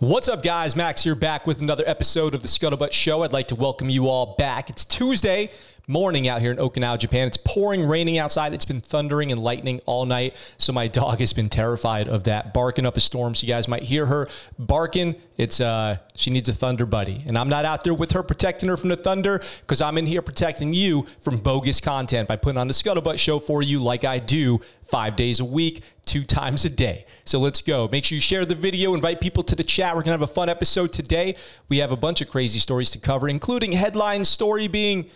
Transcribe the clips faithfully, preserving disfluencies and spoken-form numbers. What's up, guys? Max here, back with another episode of The Scuttlebutt Show. I'd like to welcome you all back. It's Tuesday morning out here in Okinawa, Japan. It's pouring, raining outside. It's been thundering and lightning all night, so my dog has been terrified of that, barking up a storm. So you guys might hear her barking. It's uh, she needs a thunder buddy, and I'm not out there with her protecting her from the thunder because I'm in here protecting you from bogus content by putting on The Scuttlebutt Show for you like I do five days a week, two times a day. So let's go. Make sure you share the video, invite people to the chat. We're going to have a fun episode today. We have a bunch of crazy stories to cover, including headline story being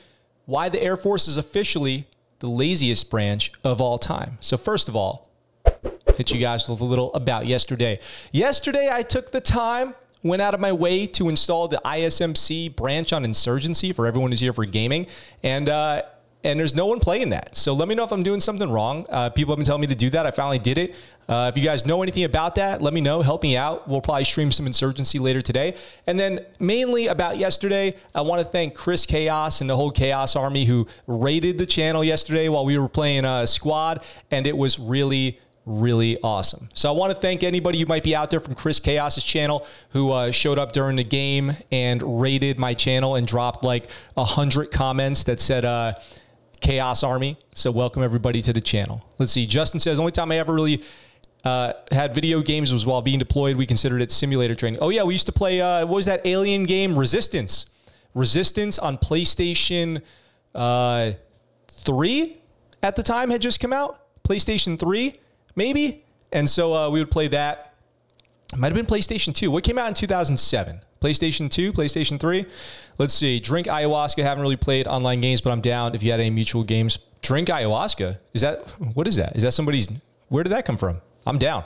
why the Air Force is officially the laziest branch of all time. So first of all, hit you guys with a little about yesterday. Yesterday, I took the time, went out of my way to install the I S M C branch on Insurgency for everyone who's here for gaming. And, uh, And there's no one playing that. So let me know if I'm doing something wrong. Uh, people have been telling me to do that. I finally did it. Uh, if you guys know anything about that, let me know. Help me out. We'll probably stream some Insurgency later today. And then mainly about yesterday, I want to thank Chris Chaos and the whole Chaos Army who raided the channel yesterday while we were playing uh, Squad. And it was really really awesome. So I want to thank anybody who might be out there from Chris Chaos's channel who uh, showed up during the game and raided my channel and dropped like one hundred comments that said, uh, Chaos Army. So welcome everybody to the channel. Let's see. Justin says, only time I ever really uh, had video games was while being deployed. We considered it simulator training. Oh yeah. We used to play, uh, what was that alien game? Resistance. Resistance on PlayStation uh, three at the time had just come out. PlayStation three, maybe. And so uh, we would play that. It might've been PlayStation two. What came out in two thousand seven? PlayStation two, PlayStation three. Let's see. Drink ayahuasca. Haven't really played online games, but I'm down if you had any mutual games. Drink ayahuasca. Is that, what is that? Is that somebody's, where did that come from? I'm down.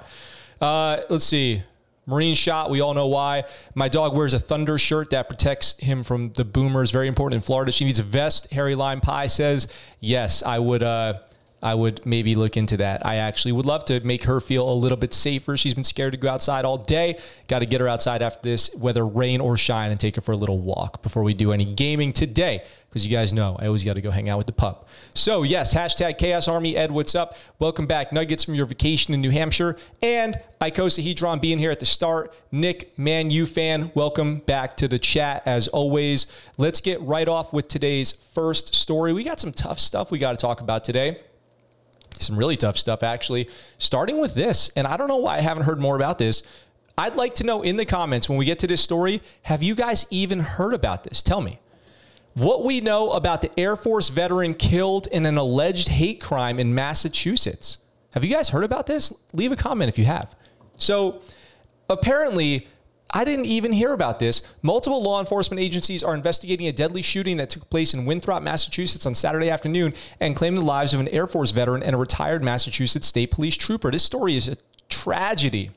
Uh, let's see. Marine shot. We all know why. My dog wears a thunder shirt that protects him from the boomers. Very important in Florida. She needs a vest. Harry Lime Pie says, yes, I would, uh, I would maybe look into that. I actually would love to make her feel a little bit safer. She's been scared to go outside all day. Got to get her outside after this, whether rain or shine, and take her for a little walk before we do any gaming today. Because you guys know, I always got to go hang out with the pup. So yes, hashtag Chaos Army. Ed, what's up? Welcome back. Nuggets from your vacation in New Hampshire. And Icosahedron being here at the start. Nick, Man U fan, welcome back to the chat as always. Let's get right off with today's first story. We got some tough stuff we got to talk about today. Some really tough stuff, actually, starting with this. And I don't know why I haven't heard more about this. I'd like to know in the comments when we get to this story, have you guys even heard about this? Tell me what we know about the Air Force veteran killed in an alleged hate crime in Massachusetts. Have you guys heard about this? Leave a comment if you have. So apparently, I didn't even hear about this. Multiple law enforcement agencies are investigating a deadly shooting that took place in Winthrop, Massachusetts on Saturday afternoon and claimed the lives of an Air Force veteran and a retired Massachusetts State Police trooper. This story is a tragedy.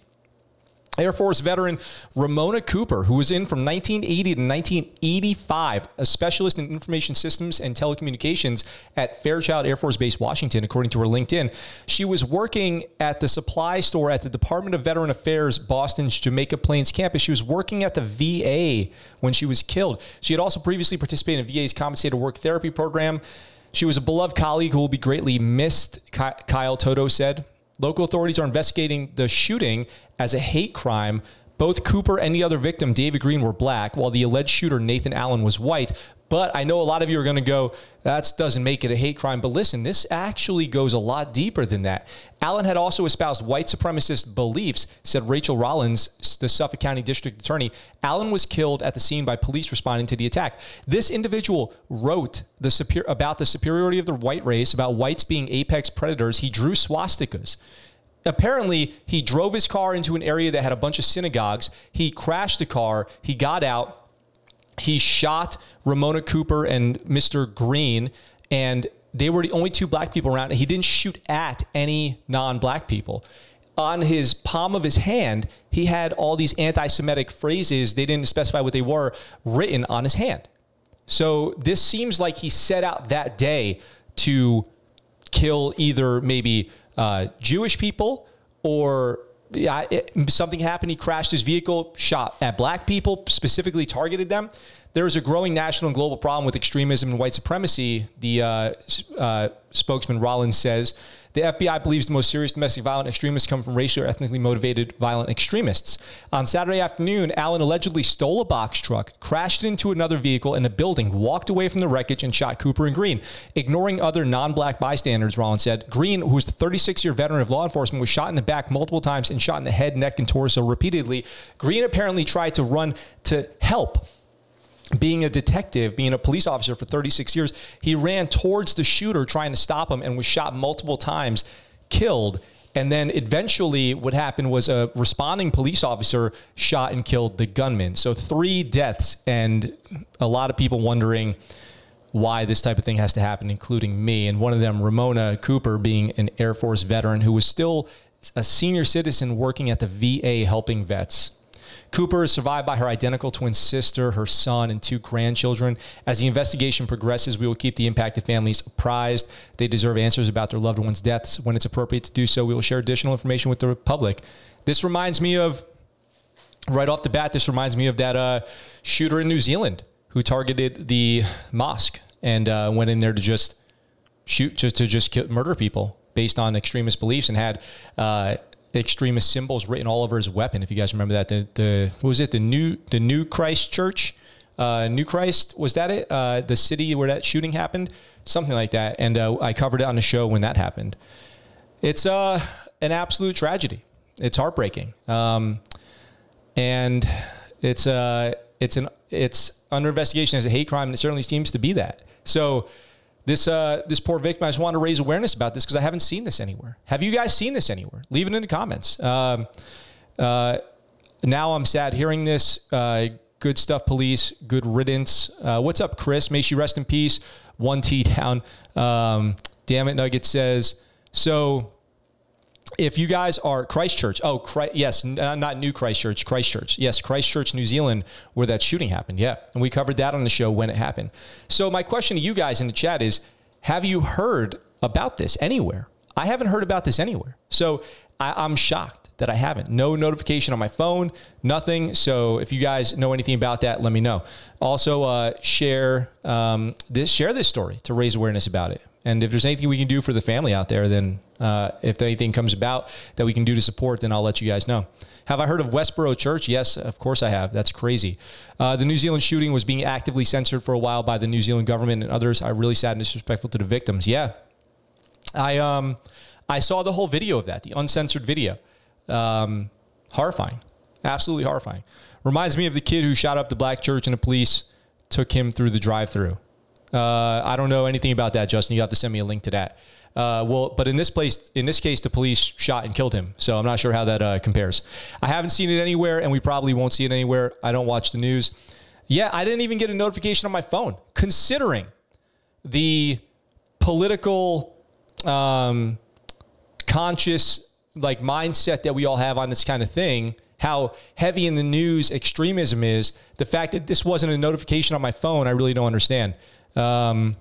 Air Force veteran Ramona Cooper, who was in from nineteen eighty to nineteen eighty-five, a specialist in information systems and telecommunications at Fairchild Air Force Base, Washington, according to her LinkedIn. She was working at the supply store at the Department of Veteran Affairs, Boston's Jamaica Plains campus. She was working at the V A when she was killed. She had also previously participated in V A's compensated work therapy program. She was a beloved colleague who will be greatly missed, Kyle Toto said. Local authorities are investigating the shooting as a hate crime. Both Cooper and the other victim, David Green, were black, while the alleged shooter, Nathan Allen, was white. But I know a lot of you are going to go, that doesn't make it a hate crime. But listen, this actually goes a lot deeper than that. Allen had also espoused white supremacist beliefs, said Rachel Rollins, the Suffolk County District Attorney. Allen was killed at the scene by police responding to the attack. This individual wrote the super- about the superiority of the white race, about whites being apex predators. He drew swastikas. Apparently, he drove his car into an area that had a bunch of synagogues. He crashed the car. He got out. He shot Ramona Cooper and Mister Green, and they were the only two black people around. He didn't shoot at any non-black people. On his palm of his hand, he had all these anti-Semitic phrases. They didn't specify what they were, written on his hand. So this seems like he set out that day to kill either maybe uh, Jewish people or Yeah, it, something happened. He crashed his vehicle, shot at black people, specifically targeted them. There is a growing national and global problem with extremism and white supremacy, the uh, uh, spokesman Rollins says. The F B I believes the most serious domestic violent extremists come from racially or ethnically motivated violent extremists. On Saturday afternoon, Allen allegedly stole a box truck, crashed into another vehicle in a building, walked away from the wreckage, and shot Cooper and Green, ignoring other non-black bystanders, Rollins said. Green, who's the thirty-six-year veteran of law enforcement, was shot in the back multiple times and shot in the head, neck, and torso repeatedly. Green apparently tried to run to help. Being a detective, being a police officer for thirty-six years, he ran towards the shooter trying to stop him and was shot multiple times, killed. And then eventually what happened was a responding police officer shot and killed the gunman. So three deaths, and a lot of people wondering why this type of thing has to happen, including me. And one of them, Ramona Cooper, being an Air Force veteran who was still a senior citizen working at the V A helping vets. Cooper is survived by her identical twin sister, her son, and two grandchildren. As the investigation progresses, we will keep the impacted families apprised. They deserve answers about their loved ones' deaths. When it's appropriate to do so, we will share additional information with the public. This reminds me of, right off the bat, this reminds me of that uh, shooter in New Zealand who targeted the mosque and uh, went in there to just shoot, just to just kill, murder people based on extremist beliefs, and had... Uh, extremist symbols written all over his weapon. If you guys remember that, the, the what was it? The new, the new Christchurch, uh, New Christ, was that it? Uh, the city where that shooting happened, something like that. And, uh, I covered it on the show when that happened. It's, uh, an absolute tragedy. It's heartbreaking. Um, and it's, uh, it's an, it's under investigation as a hate crime. And it certainly seems to be that. So This, uh, this poor victim, I just want to raise awareness about this because I haven't seen this anywhere. Have you guys seen this anywhere? Leave it in the comments. Um, uh, now I'm sad hearing this. Uh, good stuff, police. Good riddance. Uh, what's up, Chris? May she rest in peace. One T down. Um, damn it, Nugget says. So if you guys are Christchurch, oh, Christ, yes, not New Christchurch, Christchurch. Yes, Christchurch, New Zealand, where that shooting happened. Yeah, and we covered that on the show when it happened. So my question to you guys in the chat is, have you heard about this anywhere? I haven't heard about this anywhere. So I, I'm shocked that I haven't. No notification on my phone, nothing. So if you guys know anything about that, let me know. Also, uh, share, um, this, share this story to raise awareness about it. And if there's anything we can do for the family out there, then... Uh, if anything comes about that we can do to support, then I'll let you guys know. Have I heard of Westboro Church? Yes, of course I have. That's crazy. Uh, the New Zealand shooting was being actively censored for a while by the New Zealand government and others. I really sad and disrespectful to the victims. Yeah. I, um, I saw the whole video of that, the uncensored video. Um, horrifying. Absolutely horrifying. Reminds me of the kid who shot up the black church and the police took him through the drive-thru. Uh, I don't know anything about that, Justin. You have to send me a link to that. Uh, well, but in this place, in this case, the police shot and killed him. So I'm not sure how that uh, compares. I haven't seen it anywhere, and we probably won't see it anywhere. I don't watch the news. Yeah, I didn't even get a notification on my phone. Considering the political um, conscious like mindset that we all have on this kind of thing, how heavy in the news extremism is, the fact that this wasn't a notification on my phone, I really don't understand. Um,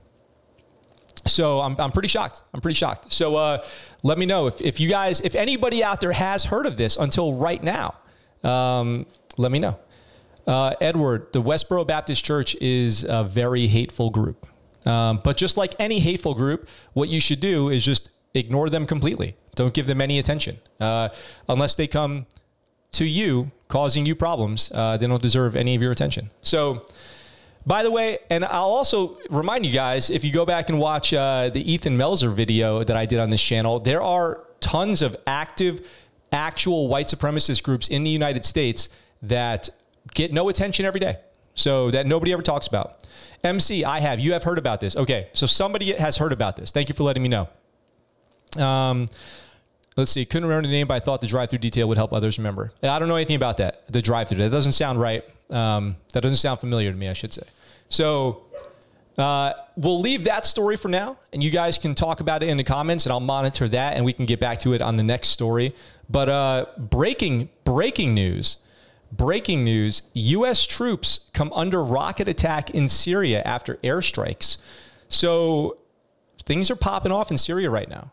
so I'm, I'm pretty shocked. I'm pretty shocked. So, uh, let me know if, if you guys, if anybody out there has heard of this until right now, um, let me know. Uh, Edward, the Westboro Baptist Church is a very hateful group. Um, but just like any hateful group, what you should do is just ignore them completely. Don't give them any attention, uh, unless they come to you causing you problems. Uh, they don't deserve any of your attention. So, by the way, and I'll also remind you guys, if you go back and watch uh, the Ethan Melzer video that I did on this channel, there are tons of active, actual white supremacist groups in the United States that get no attention every day, so that nobody ever talks about. M C, I have. You have heard about this. Okay, so somebody has heard about this. Thank you for letting me know. Um, let's see. Couldn't remember the name, but I thought the drive-through detail would help others remember. I don't know anything about that, the drive-through. That doesn't sound right. Um, that doesn't sound familiar to me, I should say. So uh, we'll leave that story for now, and you guys can talk about it in the comments, and I'll monitor that, and we can get back to it on the next story. But uh, breaking, breaking news, breaking news, U S troops come under rocket attack in Syria after airstrikes. So things are popping off in Syria right now.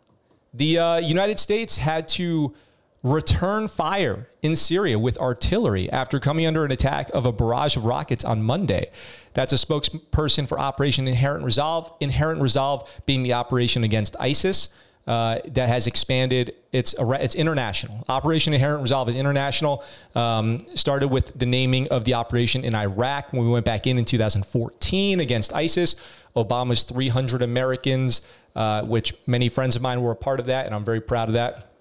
The uh, United States had to return fire in Syria with artillery after coming under an attack of a barrage of rockets on Monday. That's a spokesperson for Operation Inherent Resolve, Inherent Resolve being the operation against ISIS uh, that has expanded. It's, it's international. Operation Inherent Resolve is international. Um, started with the naming of the operation in Iraq when we went back in in two thousand fourteen against ISIS. Obama's three hundred Americans, uh, which many friends of mine were a part of that, and I'm very proud of that.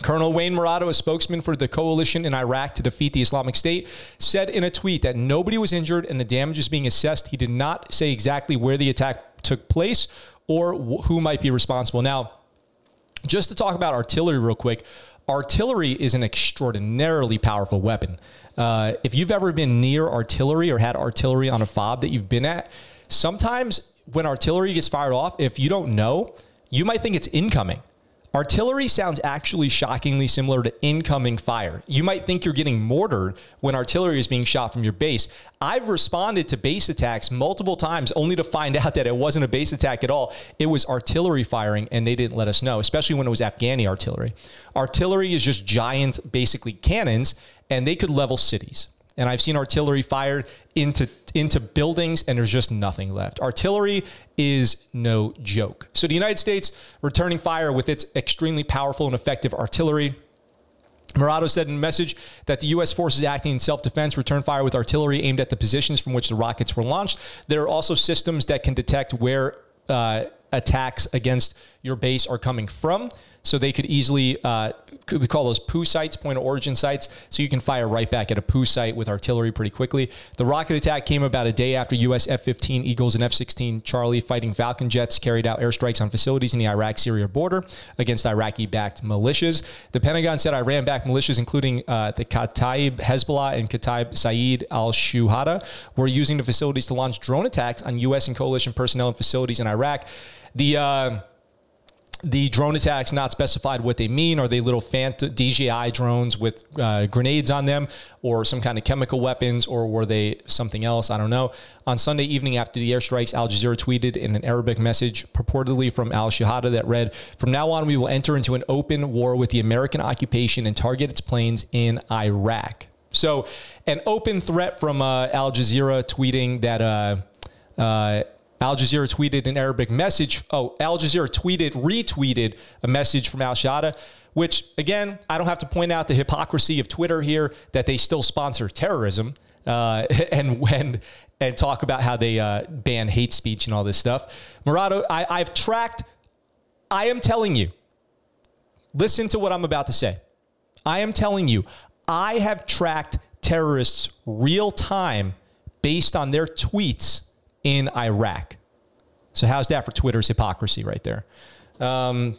Colonel Wayne Marado, a spokesman for the coalition in Iraq to defeat the Islamic State, said in a tweet that nobody was injured and the damage is being assessed. He did not say exactly where the attack took place or who might be responsible. Now, just to talk about artillery real quick, artillery is an extraordinarily powerful weapon. Uh, if you've ever been near artillery or had artillery on a fob that you've been at, sometimes when artillery gets fired off, if you don't know, you might think it's incoming. Artillery sounds actually shockingly similar to incoming fire. You might think you're getting mortared when artillery is being shot from your base. I've responded to base attacks multiple times only to find out that it wasn't a base attack at all. It was artillery firing, and they didn't let us know, especially when it was Afghani artillery. Artillery is just giant, basically, cannons, and they could level cities. And I've seen artillery fired into, into buildings, and there's just nothing left. Artillery is no joke. So the United States returning fire with its extremely powerful and effective artillery. Marado said in a message that the U S forces acting in self-defense returned fire with artillery aimed at the positions from which the rockets were launched. There are also systems that can detect where uh, attacks against your base are coming from. So they could easily, uh, we call those P O O sites, point of origin sites, so you can fire right back at a P O O site with artillery pretty quickly. The rocket attack came about a day after U S F fifteen Eagles and F sixteen Charlie Fighting Falcon jets carried out airstrikes on facilities in the Iraq-Syria border against Iraqi-backed militias. The Pentagon said Iran-backed militias, including uh, the Kataib Hezbollah and Kataib Saeed al-Shuhada, were using the facilities to launch drone attacks on U S and coalition personnel and facilities in Iraq. The... Uh, The drone attacks not specified what they mean. Are they little D J I drones with uh, grenades on them or some kind of chemical weapons, or were they something else? I don't know. On Sunday evening after the airstrikes, Al Jazeera tweeted in an Arabic message purportedly from al-Shahada that read, "From now on, we will enter into an open war with the American occupation and target its planes in Iraq." So an open threat from uh, Al Jazeera tweeting that... Uh, uh, Al Jazeera tweeted an Arabic message. Oh, Al Jazeera tweeted, retweeted a message from al-Shahada, which, again, I don't have to point out the hypocrisy of Twitter here that they still sponsor terrorism uh, and when and talk about how they uh, ban hate speech and all this stuff. Marado, I, I've tracked. I am telling you, listen to what I'm about to say. I am telling you, I have tracked terrorists real time based on their tweets in Iraq. So how's that for Twitter's hypocrisy right there? Um,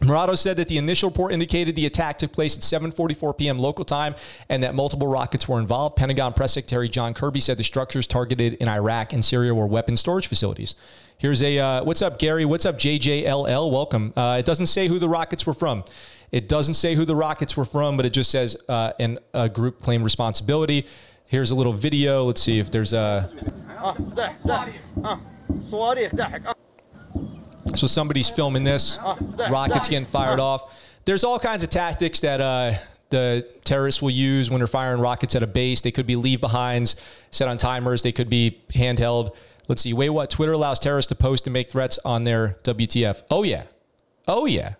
Marado said that the initial report indicated the attack took place at seven forty-four p m local time and that multiple rockets were involved. Pentagon Press Secretary John Kirby said the structures targeted in Iraq and Syria were weapon storage facilities. Here's a, uh, what's up, Gary? What's up, J J L L? Welcome. Uh, it doesn't say who the rockets were from. It doesn't say who the rockets were from, but it just says uh, an, a group claimed responsibility. Here's a little video. Let's see if there's a... So somebody's filming this. Rockets getting fired off. There's all kinds of tactics that uh, the terrorists will use when they're firing rockets at a base. They could be leave-behinds, set on timers. They could be handheld. Let's see. Wait, what? Twitter allows terrorists to post and make threats on their W T F. Oh, yeah. Oh, yeah.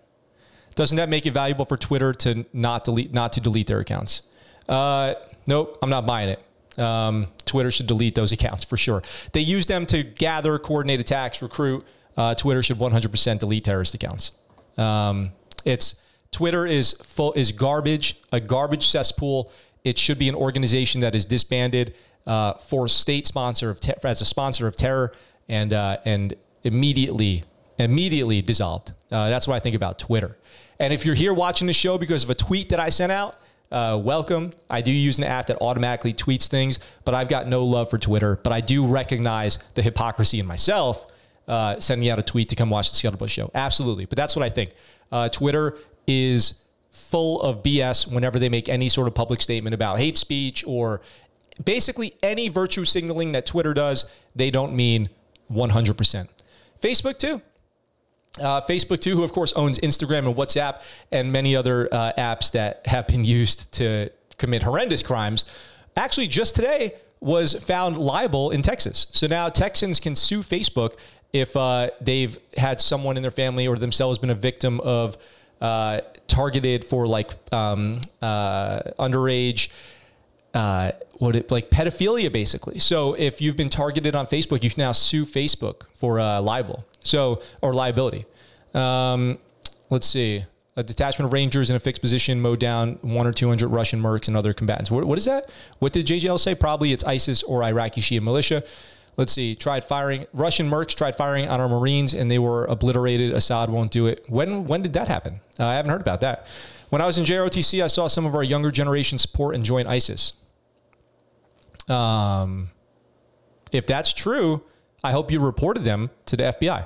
Doesn't that make it valuable for Twitter to not delete, not to delete their accounts? Uh, nope, I'm not buying it. Um, Twitter should delete those accounts for sure. They use them to gather, coordinate attacks, recruit. Uh, Twitter should one hundred percent delete terrorist accounts. Um, it's Twitter is full is garbage, a garbage cesspool. It should be an organization that is disbanded uh, for state sponsor of as a sponsor of terror and uh, and immediately immediately dissolved. Uh, that's what I think about Twitter. And if you're here watching the show because of a tweet that I sent out, Uh, welcome. I do use an app that automatically tweets things, but I've got no love for Twitter. But I do recognize the hypocrisy in myself uh, sending out a tweet to come watch the Scuttlebutt Show. Absolutely. But that's what I think. Uh, Twitter is full of B S whenever they make any sort of public statement about hate speech or basically any virtue signaling that Twitter does. They don't mean one hundred percent. Facebook, too. Uh, Facebook, too, who, of course, owns Instagram and WhatsApp and many other uh, apps that have been used to commit horrendous crimes. Actually, just today was found liable in Texas. So now Texans can sue Facebook if uh, they've had someone in their family or themselves been a victim of uh, targeted for like um, uh, underage uh, what it like pedophilia, basically. So if you've been targeted on Facebook, you can now sue Facebook for uh, libel. So, or liability. Um, let's see. A detachment of Rangers in a fixed position mowed down one or two hundred Russian mercs and other combatants. What, what is that? What did J J L say? Probably it's ISIS or Iraqi Shia militia. Let's see. Tried firing. Russian mercs tried firing on our Marines and they were obliterated. Assad won't do it. When, when did that happen? Uh, I haven't heard about that. When I was in J R O T C, I saw some of our younger generation support and join ISIS. Um, if that's true, I hope you reported them to the F B I.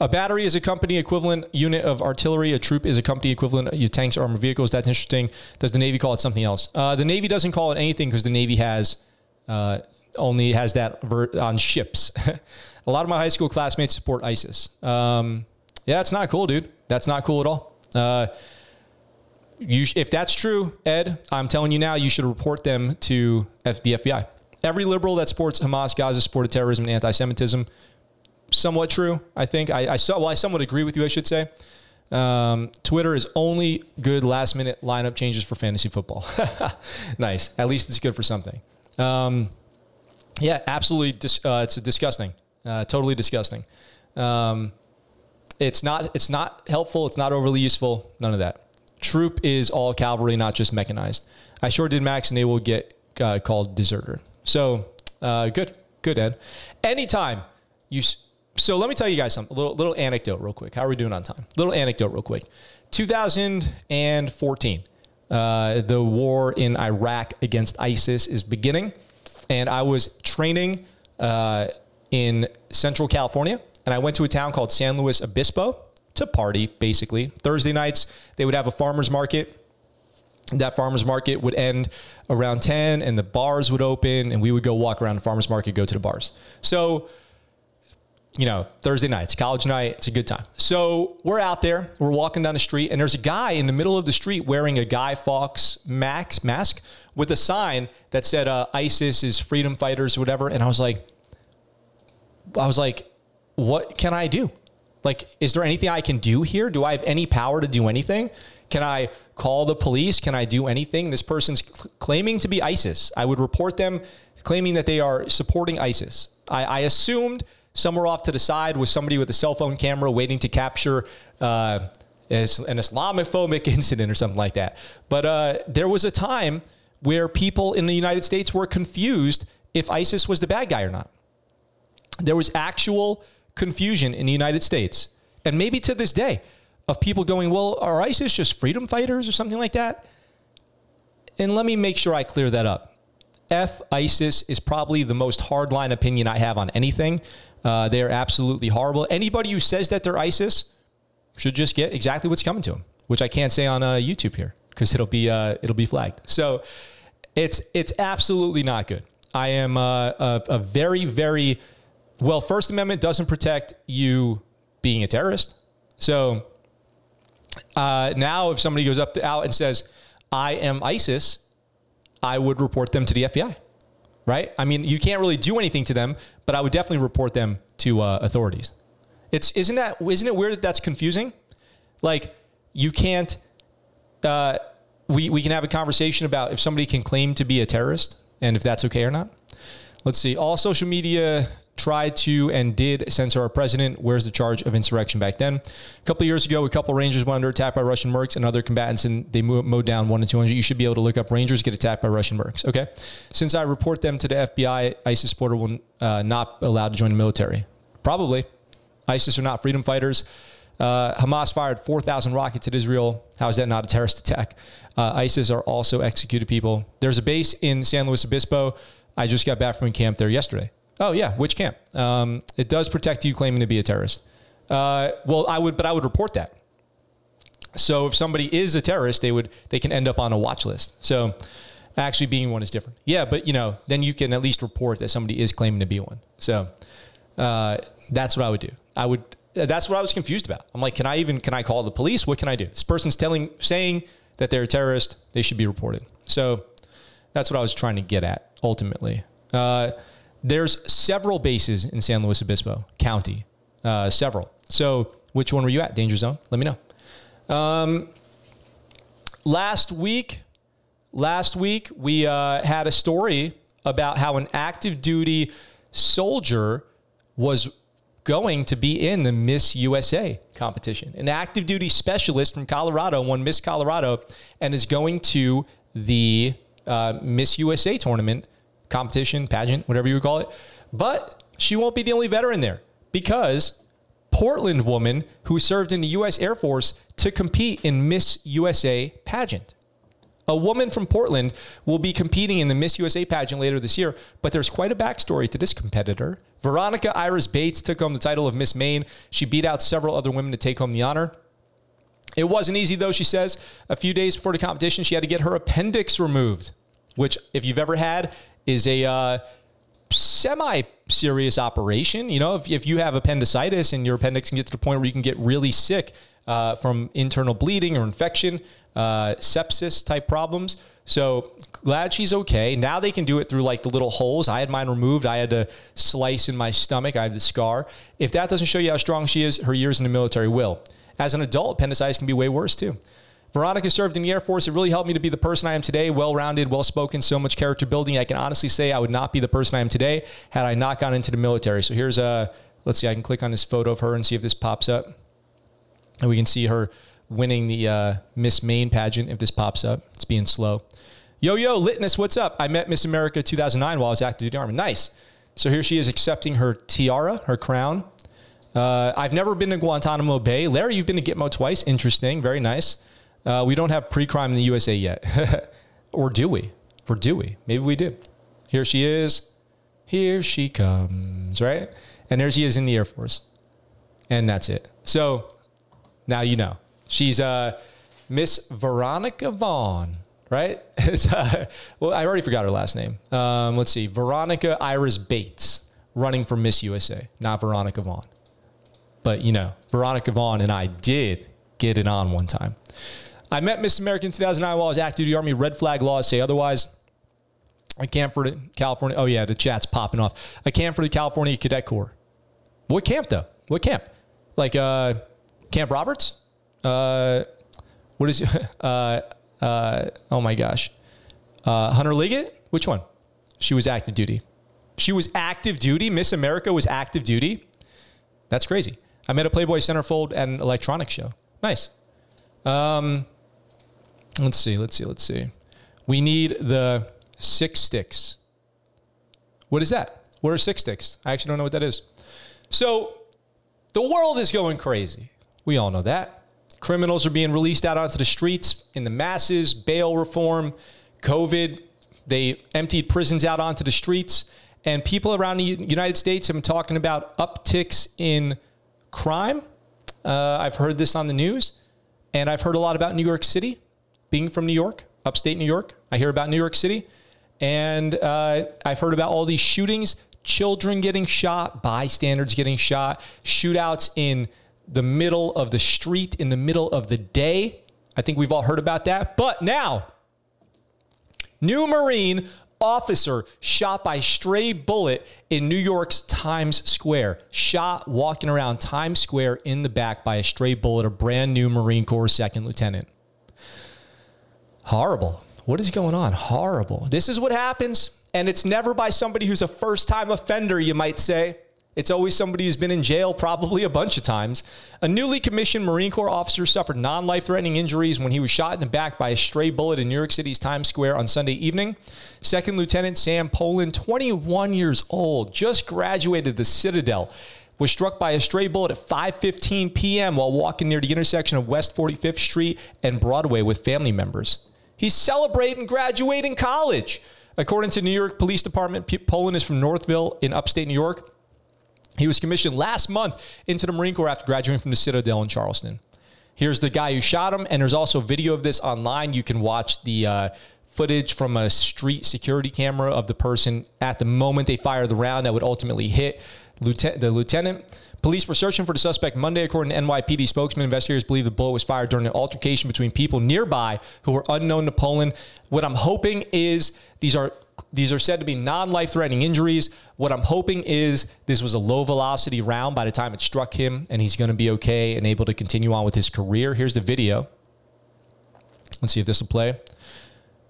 A battery is a company equivalent unit of artillery. A troop is a company equivalent of your tanks, armored vehicles. That's interesting. Does the Navy call it something else? Uh, the Navy doesn't call it anything because the Navy has uh, only has that on ships. A lot of my high school classmates support ISIS. Um, yeah, that's not cool, dude. That's not cool at all. Uh, you sh- if that's true, Ed, I'm telling you now, you should report them to F- the F B I. Every liberal that supports Hamas, Gaza supported terrorism and anti-Semitism. Somewhat true, I think. I, I saw. Well, I somewhat agree with you, I should say. Um, Twitter is only good last-minute lineup changes for fantasy football. Nice. At least it's good for something. Um, yeah, absolutely. Dis- uh, it's disgusting. Uh, totally disgusting. Um, it's not. It's not helpful. It's not overly useful. None of that. Troop is all cavalry, not just mechanized. I sure did, Max, and they will get uh, called deserter. So uh, good, good, Ed. Anytime you. So let me tell you guys something, a little, little anecdote real quick. How are we doing on time? Little anecdote real quick. two thousand fourteen, uh, the war in Iraq against ISIS is beginning. And I was training uh, in Central California. And I went to a town called San Luis Obispo to party, basically. Thursday nights, they would have a farmer's market. That farmer's market would end around ten and the bars would open. And we would go walk around the farmer's market, go to the bars. So... you know, Thursday nights, college night, it's a good time. So we're out there, we're walking down the street, and there's a guy in the middle of the street wearing a Guy Fawkes max mask with a sign that said uh, ISIS is freedom fighters, whatever. And I was like, I was like, what can I do? Like, is there anything I can do here? Do I have any power to do anything? Can I call the police? Can I do anything? This person's cl- claiming to be ISIS. I would report them claiming that they are supporting ISIS. I, I assumed... somewhere off to the side was somebody with a cell phone camera waiting to capture uh, an Islamophobic incident or something like that. But uh, there was a time where people in the United States were confused if ISIS was the bad guy or not. There was actual confusion in the United States, and maybe to this day, of people going, well, are ISIS just freedom fighters or something like that? And let me make sure I clear that up. F ISIS is probably the most hardline opinion I have on anything. Uh, they are absolutely horrible. Anybody who says that they're ISIS should just get exactly what's coming to them, which I can't say on uh, YouTube here because it'll be uh, it'll be flagged. So it's it's absolutely not good. I am uh, a, a very very well. First Amendment doesn't protect you being a terrorist. So uh, now if somebody goes up to, out and says I am ISIS, I would report them to the F B I. Right? I mean, you can't really do anything to them, but I would definitely report them to uh, authorities. It's isn't that isn't it weird that that's confusing? Like, you can't. Uh, we we can have a conversation about if somebody can claim to be a terrorist and if that's okay or not. Let's see. All social media tried to and did censor our president. Where's the charge of insurrection back then? A couple of years ago, a couple of Rangers were under attack by Russian mercs and other combatants, and they mowed down one to two hundred. You should be able to look up Rangers get attacked by Russian mercs. Okay. Since I report them to the F B I, ISIS supporter will uh, not allowed to join the military. Probably. ISIS are not freedom fighters. Uh, Hamas fired four thousand rockets at Israel. How is that not a terrorist attack? Uh, ISIS are also executed people. There's a base in San Luis Obispo. I just got back from camp there yesterday. Oh, yeah. Which camp? Um, it does protect you claiming to be a terrorist. Uh, well, I would, but I would report that. So if somebody is a terrorist, they would, they can end up on a watch list. So actually being one is different. Yeah. But you know, then you can at least report that somebody is claiming to be one. So uh, that's what I would do. I would that's what I was confused about. I'm like, can I even, can I call the police? What can I do? This person's telling, saying that they're a terrorist. They should be reported. So that's what I was trying to get at ultimately. Uh, there's several bases in San Luis Obispo County, uh, several. So which one were you at? Danger zone? Let me know. Um, last week, last week we uh, had a story about how an active duty soldier was going to be in the Miss U S A competition. An active duty specialist from Colorado won Miss Colorado and is going to the uh, Miss U S A tournament, competition, pageant, whatever you would call it. But she won't be the only veteran there, because Portland woman who served in the U S Air Force to compete in Miss U S A pageant. A woman from Portland will be competing in the Miss U S A pageant later this year, but there's quite a backstory to this competitor. Veronica Iris Bates took home the title of Miss Maine. She beat out several other women to take home the honor. It wasn't easy, though, she says. A few days before the competition, she had to get her appendix removed, which, if you've ever had, is a uh, semi-serious operation. You know, if, if you have appendicitis and your appendix can get to the point where you can get really sick uh, from internal bleeding or infection, Uh, sepsis type problems. So glad she's okay. Now they can do it through like the little holes. I had mine removed. I had to slice in my stomach. I have the scar. If that doesn't show you how strong she is, her years in the military will. As an adult, appendicitis can be way worse too. Veronica served in the Air Force. It really helped me to be the person I am today. Well-rounded, well-spoken, so much character building. I can honestly say I would not be the person I am today had I not gone into the military. So here's a, let's see, I can click on this photo of her and see if this pops up. And we can see her winning the uh, Miss Maine pageant. If this pops up, it's being slow. Yo, yo, Litness, what's up? I met Miss America two thousand nine while I was active duty Army. Nice. So here she is accepting her tiara, her crown. Uh, I've never been to Guantanamo Bay. Larry, you've been to Gitmo twice. Interesting. Very nice. Uh, we don't have pre-crime in the U S A yet. Or do we? Or do we? Maybe we do. Here she is. Here she comes, right? And there she is in the Air Force. And that's it. So now you know. She's uh, Miss Veronica Vaughn, right? It's, uh, well, I already forgot her last name. Um, let's see. Veronica Iris Bates running for Miss U S A, not Veronica Vaughn. But, you know, Veronica Vaughn and I did get it on one time. I met Miss America in two thousand nine while I was active duty Army. Red flag laws say otherwise. I camped for the California. Oh, yeah, the chat's popping off. I camped for the California Cadet Corps. What camp, though? What camp? Like uh, Camp Roberts? Uh, what is, uh, uh, oh my gosh. Uh, Hunter Liggett? Which one? She was active duty. She was active duty. Miss America was active duty. That's crazy. I met a Playboy centerfold at an electronics show. Nice. Um, let's see. Let's see. Let's see. We need the six sticks. What is that? What are six sticks? I actually don't know what that is. So the world is going crazy. We all know that. Criminals are being released out onto the streets in the masses, bail reform, COVID. They emptied prisons out onto the streets. And people around the United States have been talking about upticks in crime. Uh, I've heard this on the news. And I've heard a lot about New York City, being from New York, upstate New York. I hear about New York City. And uh, I've heard about all these shootings, children getting shot, bystanders getting shot, shootouts in the middle of the street, in the middle of the day. I think we've all heard about that. But now, new Marine officer shot by stray bullet in New York's Times Square. Shot walking around Times Square in the back by a stray bullet, a brand new Marine Corps second lieutenant. Horrible. What is going on? Horrible. This is what happens. And it's never by somebody who's a first-time offender, you might say. It's always somebody who's been in jail probably a bunch of times. A newly commissioned Marine Corps officer suffered non-life-threatening injuries when he was shot in the back by a stray bullet in New York City's Times Square on Sunday evening. Second Lieutenant Sam Poland, twenty-one years old, just graduated the Citadel, was struck by a stray bullet at five fifteen p m while walking near the intersection of West forty-fifth Street and Broadway with family members. He's celebrating graduating college. According to the New York Police Department, Poland is from Northville in upstate New York. He was commissioned last month into the Marine Corps after graduating from the Citadel in Charleston. Here's the guy who shot him, and there's also video of this online. You can watch the uh, footage from a street security camera of the person at the moment they fired the round that would ultimately hit Lieutenant, the lieutenant. Police were searching for the suspect Monday, according to N Y P D spokesman. Investigators believe the bullet was fired during an altercation between people nearby who were unknown to Poland. What I'm hoping is these are these are said to be non-life-threatening injuries. What I'm hoping is this was a low-velocity round by the time it struck him, and he's going to be okay and able to continue on with his career. Here's the video. Let's see if this will play.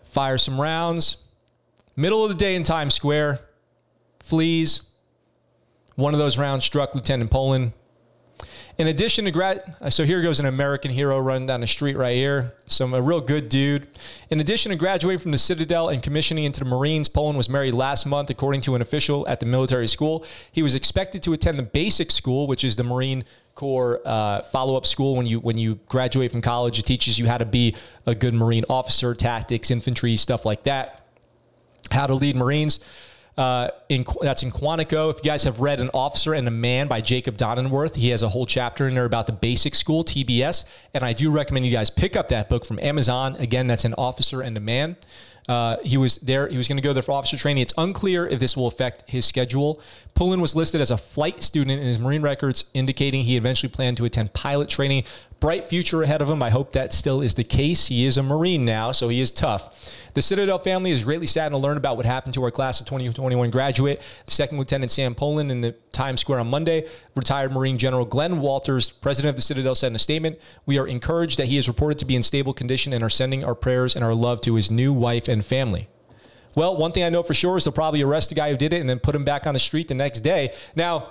Fire some rounds. Middle of the day in Times Square. Flees. One of those rounds struck Lieutenant Poland. In addition to grad, so here goes an American hero running down the street right here. Some a real good dude. In addition to graduating from the Citadel and commissioning into the Marines, Poland was married last month, according to an official at the military school. He was expected to attend the basic school, which is the Marine Corps uh, follow-up school. When you when you graduate from college, it teaches you how to be a good Marine officer, tactics, infantry, stuff like that, how to lead Marines. Uh, in, that's in Quantico. If you guys have read An Officer and a Man by Jacob Donenworth, he has a whole chapter in there about the basic school, T B S, and I do recommend you guys pick up that book from Amazon. Again, that's An Officer and a Man. Uh, he was there. He was going to go there for officer training. It's unclear if this will affect his schedule. Poland was listed as a flight student in his Marine records, indicating he eventually planned to attend pilot training. Bright future ahead of him. I hope that still is the case. He is a Marine now, so he is tough. The Citadel family is greatly saddened to learn about what happened to our class of twenty twenty-one graduate, Second Lieutenant Sam Poland, in the Times Square on Monday. Retired Marine General Glenn Walters, president of the Citadel, said in a statement, "We are encouraged that he is reported to be in stable condition and are sending our prayers and our love to his new wife and family." Well, one thing I know for sure is they'll probably arrest the guy who did it and then put him back on the street the next day. Now,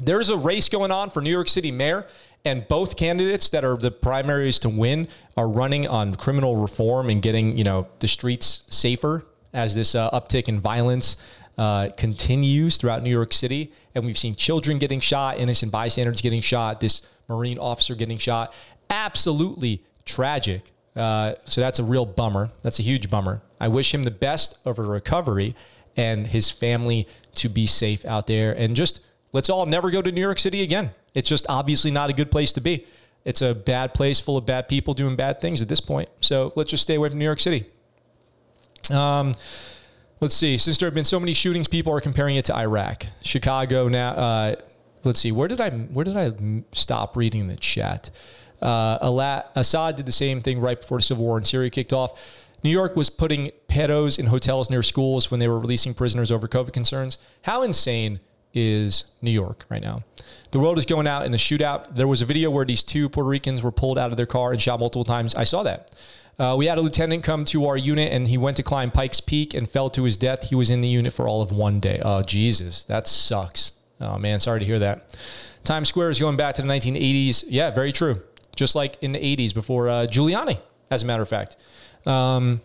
there's a race going on for New York City mayor, and both candidates that are the primaries to win are running on criminal reform and getting, you know, the streets safer as this uh, uptick in violence uh, continues throughout New York City. And we've seen children getting shot, innocent bystanders getting shot, this Marine officer getting shot. Absolutely tragic. Uh, so that's a real bummer. That's a huge bummer. I wish him the best of a recovery and his family to be safe out there. And just let's all never go to New York City again. It's just obviously not a good place to be. It's a bad place full of bad people doing bad things at this point. So let's just stay away from New York City. Um, let's see. Since there have been so many shootings, people are comparing it to Iraq. Chicago now. Uh, let's see. Where did I where did I stop reading the chat? Uh, Assad did the same thing right before the Civil War in Syria kicked off. New York was putting pedos in hotels near schools when they were releasing prisoners over COVID concerns. How insane is New York right now? The world is going out in a shootout. There was a video where these two Puerto Ricans were pulled out of their car and shot multiple times. I saw that. Uh, we had a lieutenant come to our unit, and he went to climb Pikes Peak and fell to his death. He was in the unit for all of one day. Oh, Jesus. That sucks. Oh, man. Sorry to hear that. Times Square is going back to the nineteen eighties. Yeah, very true. Just like in the eighties before uh, Giuliani, as a matter of fact. Um,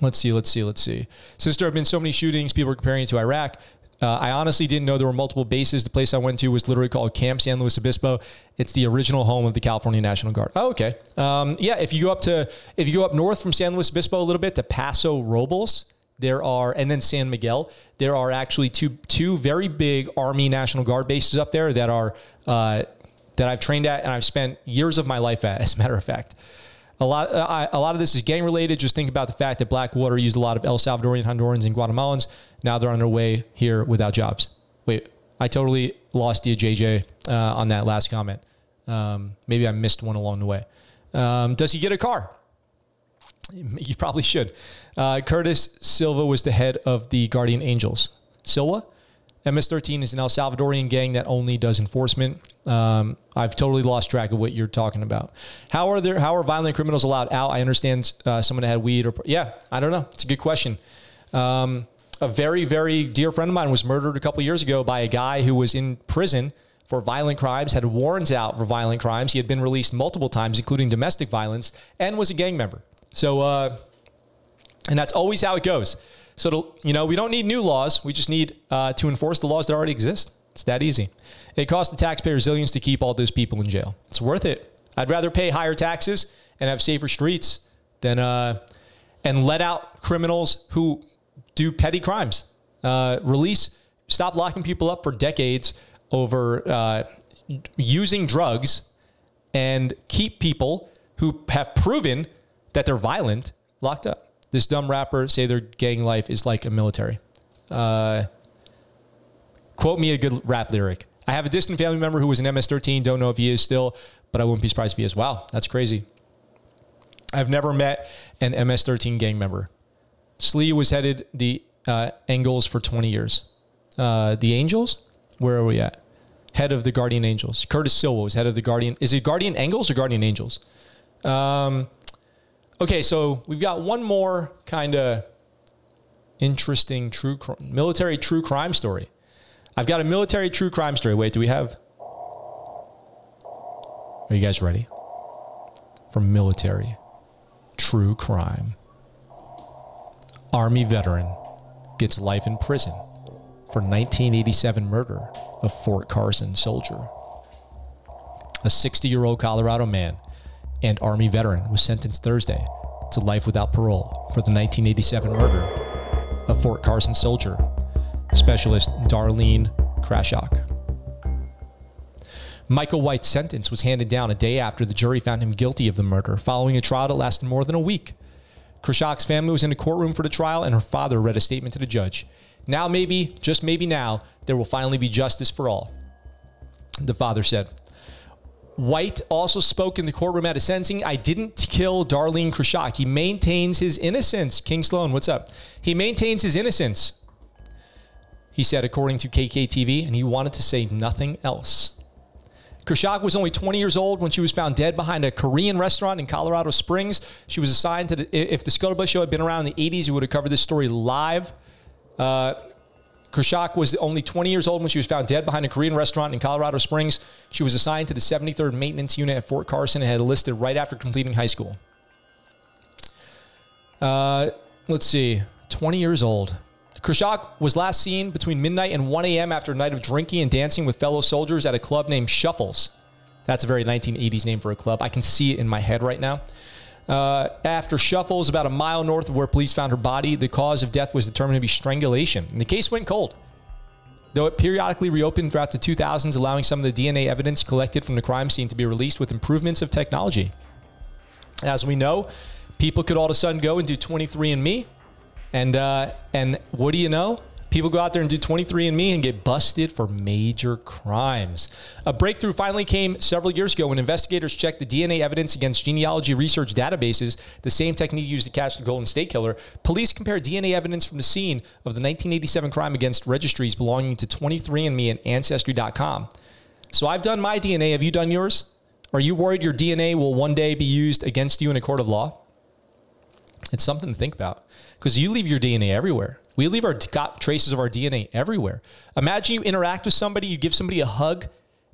let's see. Let's see. Let's see. Since there have been so many shootings, people are comparing it to Iraq. Uh, I honestly didn't know there were multiple bases. The place I went to was literally called Camp San Luis Obispo. It's the original home of the California National Guard. Oh, okay. Um, yeah, if you go up to if you go up north from San Luis Obispo a little bit to Paso Robles, there are, and then San Miguel, there are actually two two very big Army National Guard bases up there that are uh, that I've trained at and I've spent years of my life at. As a matter of fact, a lot I, a lot of this is gang related. Just think about the fact that Blackwater used a lot of El Salvadorian, Hondurans, and Guatemalans. Now they're on their way here without jobs. Wait, I totally lost you, J J, uh, on that last comment. Um, maybe I missed one along the way. Um, does he get a car? You probably should. Uh, Curtis Silva was the head of the Guardian Angels. Silva? M S thirteen is an El Salvadorian gang that only does enforcement. Um, I've totally lost track of what you're talking about. How are there? How are violent criminals allowed out? I understand uh, someone that had weed or... Yeah, I don't know. It's a good question. Um... A very, very dear friend of mine was murdered a couple of years ago by a guy who was in prison for violent crimes, had warrants out for violent crimes. He had been released multiple times, including domestic violence, and was a gang member. So, uh, and that's always how it goes. So, to, you know, we don't need new laws. We just need uh, to enforce the laws that already exist. It's that easy. It costs the taxpayer zillions to keep all those people in jail. It's worth it. I'd rather pay higher taxes and have safer streets than uh, and let out criminals who... do petty crimes. Uh, release, stop locking people up for decades over uh, using drugs, and keep people who have proven that they're violent locked up. this dumb rapper say their gang life is like a military. Uh, quote me a good rap lyric. I have a distant family member who was an M S thirteen. Don't know if he is still, but I wouldn't be surprised if he is. Wow, that's crazy. I've never met an M S thirteen gang member. Slee was headed the uh, Angels for twenty years. Uh, the Angels? Where are we at? Head of the Guardian Angels. Curtis Silva was head of the Guardian. Is it Guardian Angels or Guardian Angels? Um, okay, so we've got one more kind of interesting true crime, military true crime story. I've got a military true crime story. Wait, do we have... Are you guys ready for military true crime? Army veteran gets life in prison for nineteen eighty-seven murder of Fort Carson soldier. A sixty-year-old Colorado man and Army veteran was sentenced Thursday to life without parole for the nineteen eighty-seven murder of Fort Carson soldier, specialist Darlene Krashock. Michael White's sentence was handed down a day after the jury found him guilty of the murder, following a trial that lasted more than a week. Krashock's family was in the courtroom for the trial, and her father read a statement to the judge. Now maybe, just maybe now, there will finally be justice for all, the father said. White also spoke in the courtroom at a sentencing. I didn't kill Darlene Krashock. He maintains his innocence. King Sloan, what's up? He maintains his innocence, he said, according to K K T V, and he wanted to say nothing else. Krashock was only twenty years old when she was found dead behind a Korean restaurant in Colorado Springs. She was assigned to the, if the Scuttlebutt Show had been around in the eighties, we would have covered this story live. Uh, Krashock was only twenty years old when she was found dead behind a Korean restaurant in Colorado Springs. She was assigned to the seventy-third Maintenance Unit at Fort Carson and had enlisted right after completing high school. Uh, let's see, twenty years old. Krashock was last seen between midnight and one A M after a night of drinking and dancing with fellow soldiers at a club named Shuffles. That's a very nineteen eighties name for a club. I can see it in my head right now. Uh, after Shuffles, about a mile north of where police found her body, the cause of death was determined to be strangulation. And the case went cold, though it periodically reopened throughout the two thousands, allowing some of the D N A evidence collected from the crime scene to be released with improvements of technology. As we know, people could all of a sudden go and do twenty-three and me. And uh, and what do you know? People go out there and do twenty-three and me and get busted for major crimes. A breakthrough finally came several years ago when investigators checked the D N A evidence against genealogy research databases, the same technique used to catch the Golden State Killer. Police compared D N A evidence from the scene of the nineteen eighty-seven crime against registries belonging to twenty-three and me and Ancestry dot com. So I've done my D N A. Have you done yours? Are you worried your D N A will one day be used against you in a court of law? It's something to think about, because you leave your D N A everywhere. We leave our traces of our D N A everywhere. Imagine you interact with somebody, you give somebody a hug,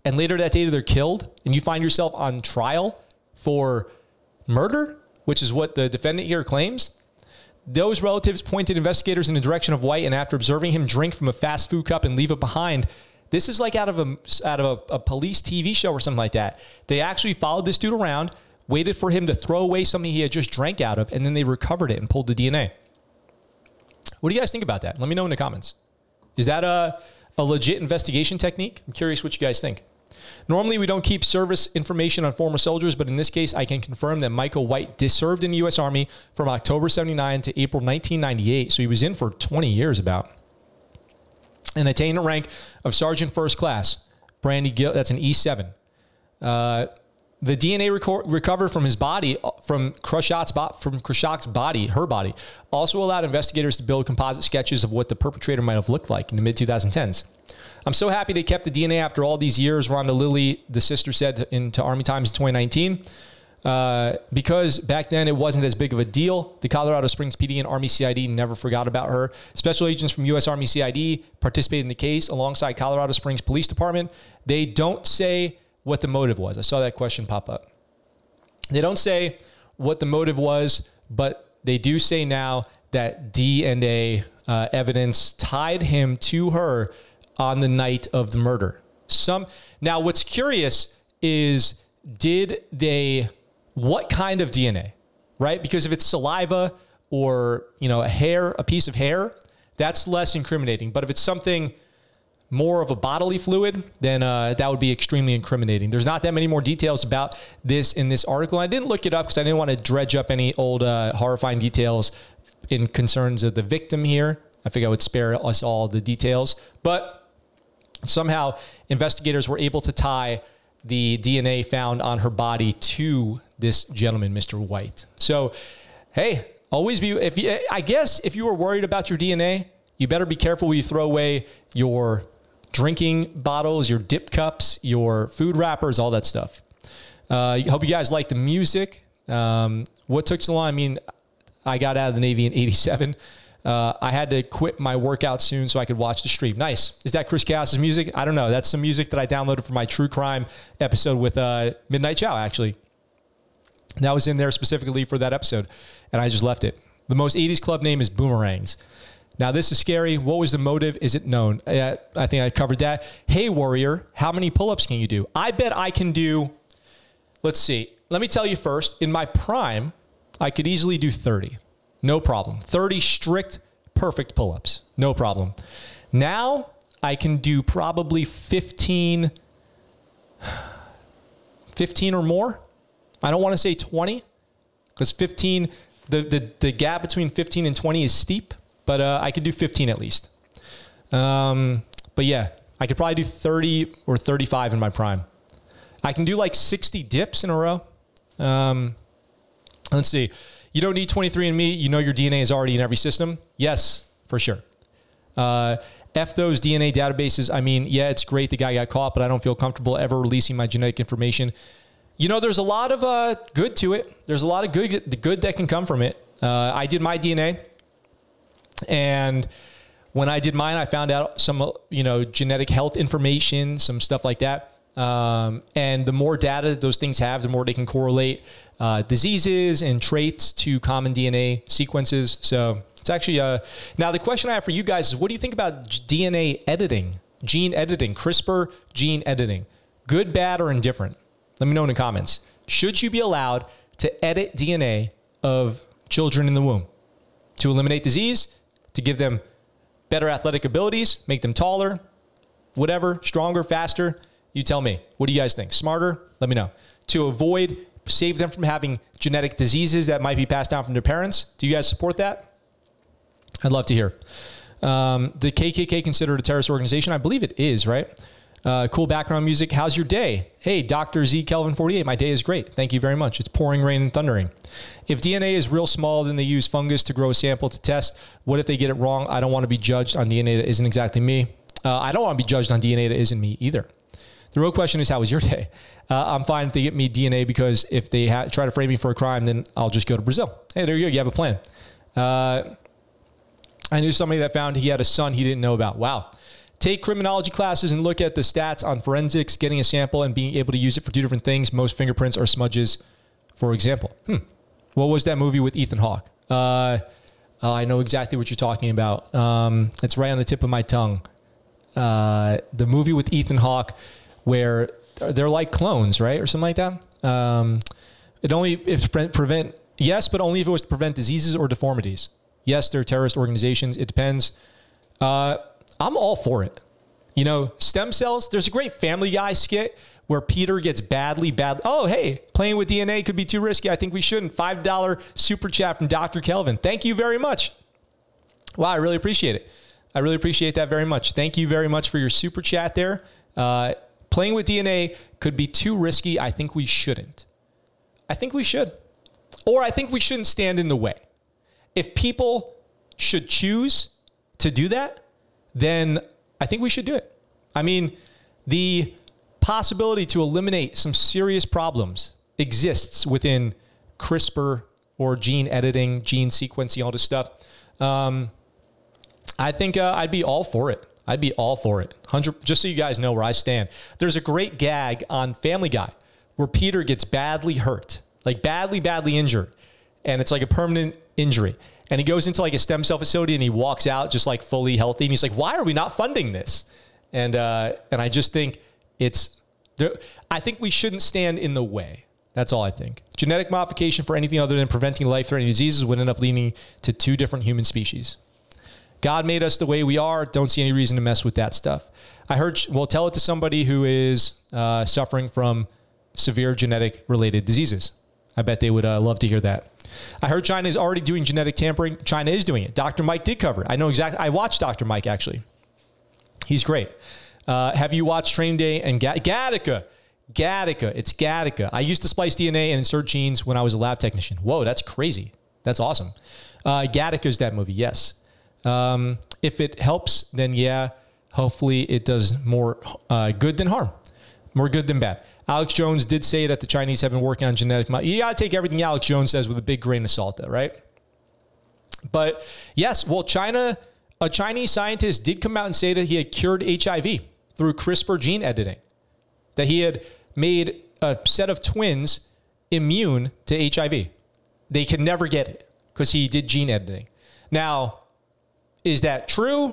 and later that day they're killed, and you find yourself on trial for murder, which is what the defendant here claims. Those relatives pointed investigators in the direction of White, and after observing him drink from a fast food cup and leave it behind, this is like out of a, out of a, a police T V show or something like that. They actually followed this dude around, waited for him to throw away something he had just drank out of, and then they recovered it and pulled the D N A. What do you guys think about that? Let me know in the comments. Is that a, a legit investigation technique? I'm curious what you guys think. Normally, we don't keep service information on former soldiers, but in this case, I can confirm that Michael White served in the U S Army from October seventy-nine to April nineteen ninety-eight, so he was in for twenty years about, and attained a rank of Sergeant First Class. Brandy Gill, that's an E seven. Uh... The D N A reco recovered from his body, from Krashock's, bo from Krashock's body, her body, also allowed investigators to build composite sketches of what the perpetrator might have looked like in the mid two thousand tens. I'm so happy they kept the D N A after all these years, Rhonda Lilly, the sister, said to, in, to Army Times in twenty nineteen, uh, because back then it wasn't as big of a deal. The Colorado Springs P D and Army C I D never forgot about her. Special agents from U S Army C I D participated in the case alongside Colorado Springs Police Department. They don't say what the motive was. I saw that question pop up. They don't say what the motive was, but they do say now that D N A uh, evidence tied him to her on the night of the murder. Some now, what's curious is, did they, what kind of D N A, right? Because if it's saliva or, you know, a hair, a piece of hair, that's less incriminating. But if it's something more of a bodily fluid, then uh, that would be extremely incriminating. There's not that many more details about this in this article. I didn't look it up because I didn't want to dredge up any old uh, horrifying details in concerns of the victim here. I think I would spare us all the details, but somehow investigators were able to tie the D N A found on her body to this gentleman, Mister White. So, hey, always be, if you, I guess if you were worried about your D N A, you better be careful when you throw away your drinking bottles, your dip cups, your food wrappers, all that stuff. I uh, hope you guys like the music. Um, what took so long? I mean, I got out of the Navy in eighty-seven. Uh, I had to quit my workout soon so I could watch the stream. Nice. Is that Chris Chaos' music? I don't know. That's some music that I downloaded for my true crime episode with uh, Midnight Chow, actually. That was in there specifically for that episode, and I just left it. The most eighties club name is Boomerangs. Now, this is scary. What was the motive? Is it known? Uh, I think I covered that. Hey, Warrior, how many pull-ups can you do? I bet I can do, let's see. Let me tell you first, in my prime, I could easily do thirty. No problem. thirty strict, perfect pull-ups. No problem. Now, I can do probably fifteen, fifteen or more. I don't want to say twenty, because fifteen, the, the, the gap between fifteen and twenty is steep. But uh, I could do fifteen at least. Um, but yeah, I could probably do thirty or thirty-five in my prime. I can do like sixty dips in a row. Um, let's see. You don't need twenty-three and me. You know your D N A is already in every system. Yes, for sure. Uh, F those D N A databases. I mean, yeah, it's great the guy got caught, but I don't feel comfortable ever releasing my genetic information. You know, there's a lot of uh, good to it. There's a lot of good, the good that can come from it. Uh, I did my D N A. And when I did mine, I found out some, you know, genetic health information, some stuff like that. Um, and the more data those things have, the more they can correlate uh, diseases and traits to common D N A sequences. So it's actually, uh, now the question I have for you guys is, what do you think about D N A editing, gene editing, CRISPR gene editing? Good, bad, or indifferent? Let me know in the comments. Should you be allowed to edit D N A of children in the womb to eliminate disease? To give them better athletic abilities, make them taller, whatever, stronger, faster. You tell me. What do you guys think? Smarter? Let me know. To avoid, save them from having genetic diseases that might be passed down from their parents. Do you guys support that? I'd love to hear. Um, the K K K considered a terrorist organization? I believe it is, right? Uh, cool background music. How's your day? Hey, Doctor Z Kelvin forty-eight. My day is great. Thank you very much. It's pouring rain and thundering. If D N A is real small, then they use fungus to grow a sample to test. What if they get it wrong? I don't want to be judged on D N A that isn't exactly me. Uh, I don't want to be judged on D N A that isn't me either. The real question is, how was your day? Uh, I'm fine if they get me D N A, because if they ha try to frame me for a crime, then I'll just go to Brazil. Hey, there you go. You have a plan. Uh, I knew somebody that found he had a son he didn't know about. Wow. Take criminology classes and look at the stats on forensics, getting a sample and being able to use it for two different things. Most fingerprints are smudges, for example. Hmm. What was that movie with Ethan Hawke? Uh, oh, I know exactly what you're talking about. Um, it's right on the tip of my tongue. Uh, the movie with Ethan Hawke where they're like clones, right? Or something like that. Um, it only if prevent, yes, but only if it was to prevent diseases or deformities. Yes, they're terrorist organizations. It depends. Uh, I'm all for it. You know, stem cells, there's a great Family Guy skit where Peter gets badly, badly, oh, hey, playing with D N A could be too risky. I think we shouldn't. five dollar super chat from Doctor Kelvin. Thank you very much. Wow, I really appreciate it. I really appreciate that very much. Thank you very much for your super chat there. Uh, playing with D N A could be too risky. I think we shouldn't. I think we should. Or I think we shouldn't stand in the way. If people should choose to do that, then I think we should do it. I mean, the possibility to eliminate some serious problems exists within CRISPR or gene editing, gene sequencing, all this stuff. Um, I think uh, I'd be all for it. I'd be all for it. one hundred, just so you guys know where I stand. There's a great gag on Family Guy where Peter gets badly hurt, like badly, badly injured. And it's like a permanent injury. And he goes into like a stem cell facility and he walks out just like fully healthy. And he's like, why are we not funding this? And, uh, and I just think it's, I think we shouldn't stand in the way. That's all I think. Genetic modification for anything other than preventing life-threatening diseases would end up leading to two different human species. God made us the way we are. Don't see any reason to mess with that stuff. I heard, well, tell it to somebody who is uh, suffering from severe genetic related diseases. I bet they would uh, love to hear that. I heard China is already doing genetic tampering. China is doing it. Doctor Mike did cover it. I know exactly. I watched Doctor Mike, actually. He's great. Uh, have you watched Training Day and Ga Gattaca? Gattaca. It's Gattaca. I used to splice D N A and insert genes when I was a lab technician. Whoa, that's crazy. That's awesome. Uh, Gattaca's that movie, yes. Um, if it helps, then yeah, hopefully it does more uh, good than harm. More good than bad. Alex Jones did say that the Chinese have been working on genetic... You got to take everything Alex Jones says with a big grain of salt, though, right? But yes, well, China... A Chinese scientist did come out and say that he had cured H I V through CRISPR gene editing. That he had made a set of twins immune to H I V. They could never get it because he did gene editing. Now, is that true?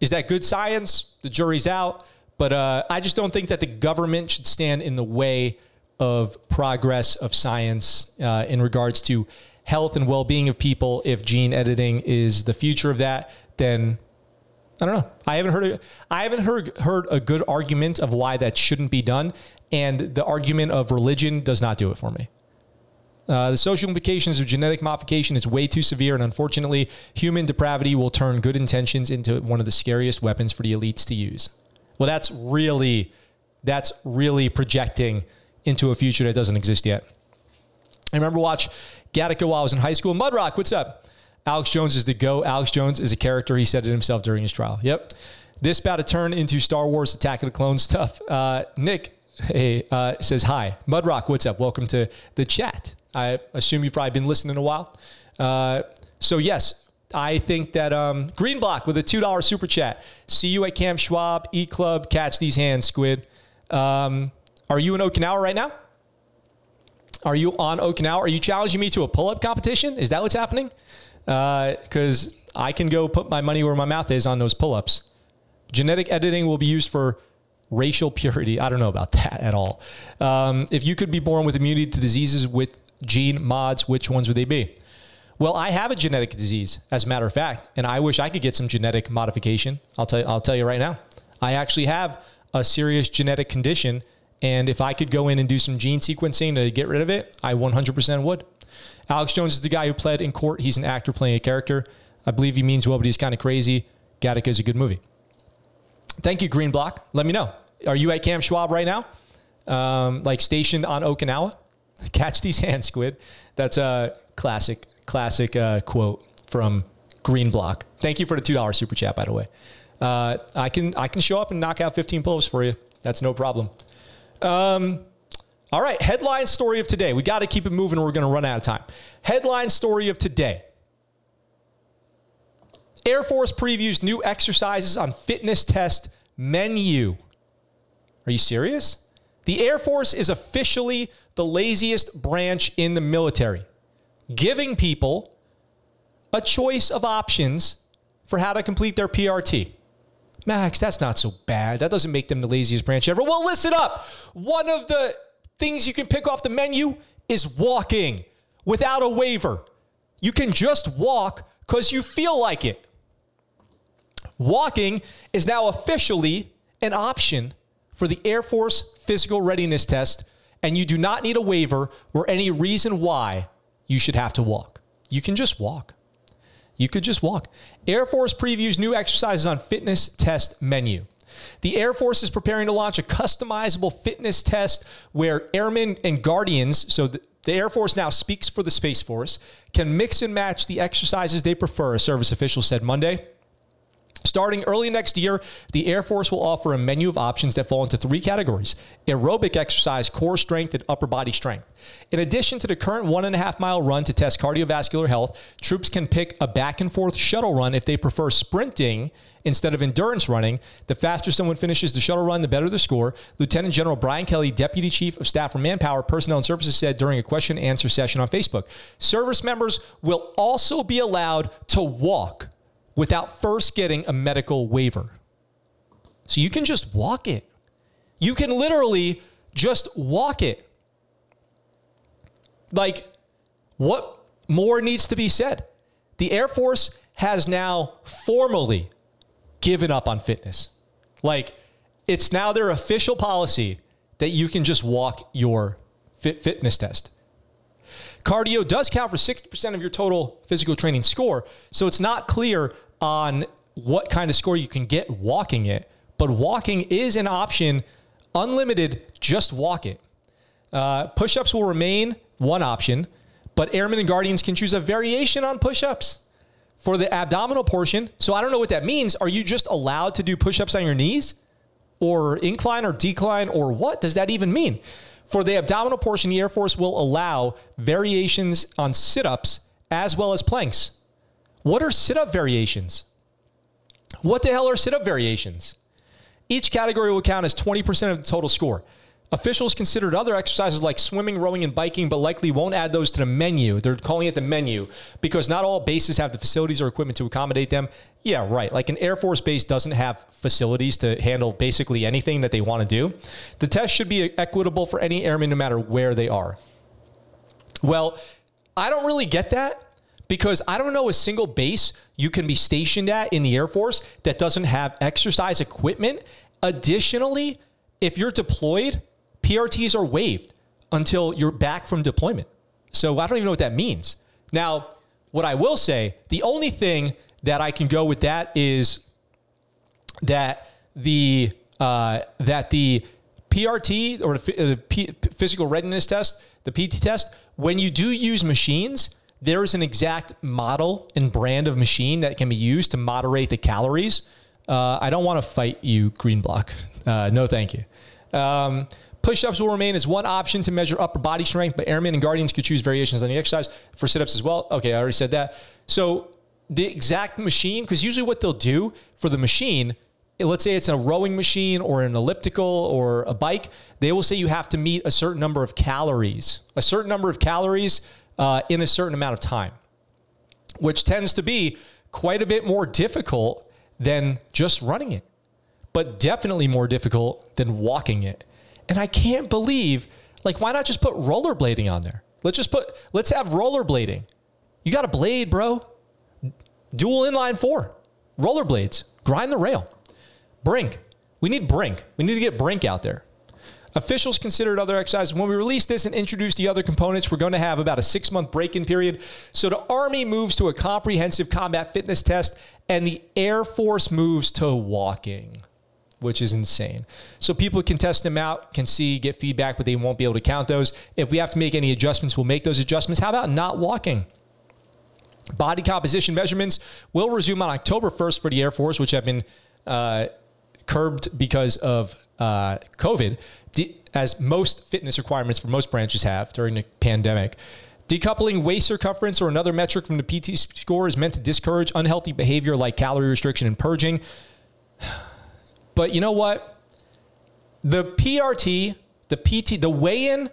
Is that good science? The jury's out. But uh, I just don't think that the government should stand in the way of progress of science uh, in regards to health and well-being of people. If gene editing is the future of that, then I don't know. I haven't heard. A, I haven't heard heard a good argument of why that shouldn't be done, and the argument of religion does not do it for me. Uh, the social implications of genetic modification is way too severe, and unfortunately, human depravity will turn good intentions into one of the scariest weapons for the elites to use. Well, that's really that's really projecting into a future that doesn't exist yet. I remember watch Gattaca while I was in high school. Mudrock, what's up? Alex Jones is the go. Alex Jones is a character. He said it himself during his trial. Yep. This about to turn into Star Wars Attack of the Clones stuff. Uh, Nick hey, uh, says, hi. Mudrock, what's up? Welcome to the chat. I assume you've probably been listening a while. Uh, so, yes, I think that um, Green Block with a two dollar super chat. See you at Camp Schwab, E-Club. Catch these hands, Squid. Um, are you in Okinawa right now? Are you on Okinawa? Are you challenging me to a pull-up competition? Is that what's happening? Because uh, I can go put my money where my mouth is on those pull-ups. Genetic editing will be used for racial purity. I don't know about that at all. Um, if you could be born with immunity to diseases with gene mods, which ones would they be? Well, I have a genetic disease, as a matter of fact, and I wish I could get some genetic modification. I'll tell you, I'll tell you right now. I actually have a serious genetic condition, and if I could go in and do some gene sequencing to get rid of it, I one hundred percent would. Alex Jones is the guy who pled in court. He's an actor playing a character. I believe he means well, but he's kind of crazy. Gattaca is a good movie. Thank you, Green Block. Let me know. Are you at Camp Schwab right now? Um, like stationed on Okinawa? Catch these hands, Squid. That's a classic, classic uh, quote from Green Block. Thank you for the two dollar super chat, by the way. Uh, I can I can show up and knock out fifteen pull-ups for you. That's no problem. Um... All right, headline story of today. We got to keep it moving or we're going to run out of time. Headline story of today. Air Force previews new exercises on fitness test menu. Are you serious? The Air Force is officially the laziest branch in the military, giving people a choice of options for how to complete their P R T. Max, that's not so bad. That doesn't make them the laziest branch ever. Well, listen up. One of the things you can pick off the menu is walking without a waiver. You can just walk because you feel like it. Walking is now officially an option for the Air Force physical readiness test, and you do not need a waiver or any reason why you should have to walk. You can just walk. You could just walk. Air Force previews new exercises on fitness test menu. The Air Force is preparing to launch a customizable fitness test where airmen and guardians, so the, the Air Force now speaks for the Space Force, can mix and match the exercises they prefer, a service official said Monday. Starting early next year, the Air Force will offer a menu of options that fall into three categories: aerobic exercise, core strength, and upper body strength. In addition to the current one and a half mile run to test cardiovascular health, troops can pick a back and forth shuttle run if they prefer sprinting instead of endurance running. The faster someone finishes the shuttle run, the better the score. Lieutenant General Brian Kelly, Deputy Chief of Staff for Manpower, Personnel and Services, said during a question and answer session on Facebook. Service members will also be allowed to walk without first getting a medical waiver. So you can just walk it. You can literally just walk it. Like, what more needs to be said? The Air Force has now formally given up on fitness. Like, it's now their official policy that you can just walk your fit fitness test. Cardio does count for sixty percent of your total physical training score, so it's not clear on what kind of score you can get walking it, but walking is an option, unlimited, just walk it. Uh, push-ups will remain one option, but airmen and guardians can choose a variation on push-ups. For the abdominal portion, so I don't know what that means. Are you just allowed to do push-ups on your knees? Or incline or decline or what does that even mean? For the abdominal portion, the Air Force will allow variations on sit-ups as well as planks. What are sit-up variations? What the hell are sit-up variations? Each category will count as twenty percent of the total score. Officials considered other exercises like swimming, rowing, and biking, but likely won't add those to the menu. They're calling it the menu because not all bases have the facilities or equipment to accommodate them. Yeah, right. Like an Air Force base doesn't have facilities to handle basically anything that they want to do. The test should be equitable for any airman no matter where they are. Well, I don't really get that because I don't know a single base you can be stationed at in the Air Force that doesn't have exercise equipment. Additionally, if you're deployed, P R Ts are waived until you're back from deployment. So I don't even know what that means. Now, what I will say, the only thing that I can go with that is that the uh, that the P R T or the P physical readiness test, the P T test, when you do use machines, there is an exact model and brand of machine that can be used to moderate the calories. Uh, I don't want to fight you, Green Block. Uh, no, thank you. Um, Push-ups will remain as one option to measure upper body strength, but airmen and guardians could choose variations on the exercise for sit-ups as well. Okay, I already said that. So the exact machine, because usually what they'll do for the machine, let's say it's a rowing machine or an elliptical or a bike, they will say you have to meet a certain number of calories, a certain number of calories uh, in a certain amount of time, which tends to be quite a bit more difficult than just running it, but definitely more difficult than walking it. And I can't believe, like, why not just put rollerblading on there? Let's just put, let's have rollerblading. You got a blade, bro. Dual inline four. Rollerblades. Grind the rail. Brink. We need brink. We need to get brink out there. Officials considered other exercises. When we release this and introduce the other components, we're going to have about a six-month break-in period. So the Army moves to a comprehensive combat fitness test, and the Air Force moves to walking, which is insane. So people can test them out, can see, get feedback, but they won't be able to count those. If we have to make any adjustments, we'll make those adjustments. How about not walking? Body composition measurements will resume on October first for the Air Force, which have been uh, curbed because of uh, COVID, as most fitness requirements for most branches have during the pandemic. Decoupling waist circumference or another metric from the P T score is meant to discourage unhealthy behavior like calorie restriction and purging. But you know what? The P R T, the P T, the weigh-in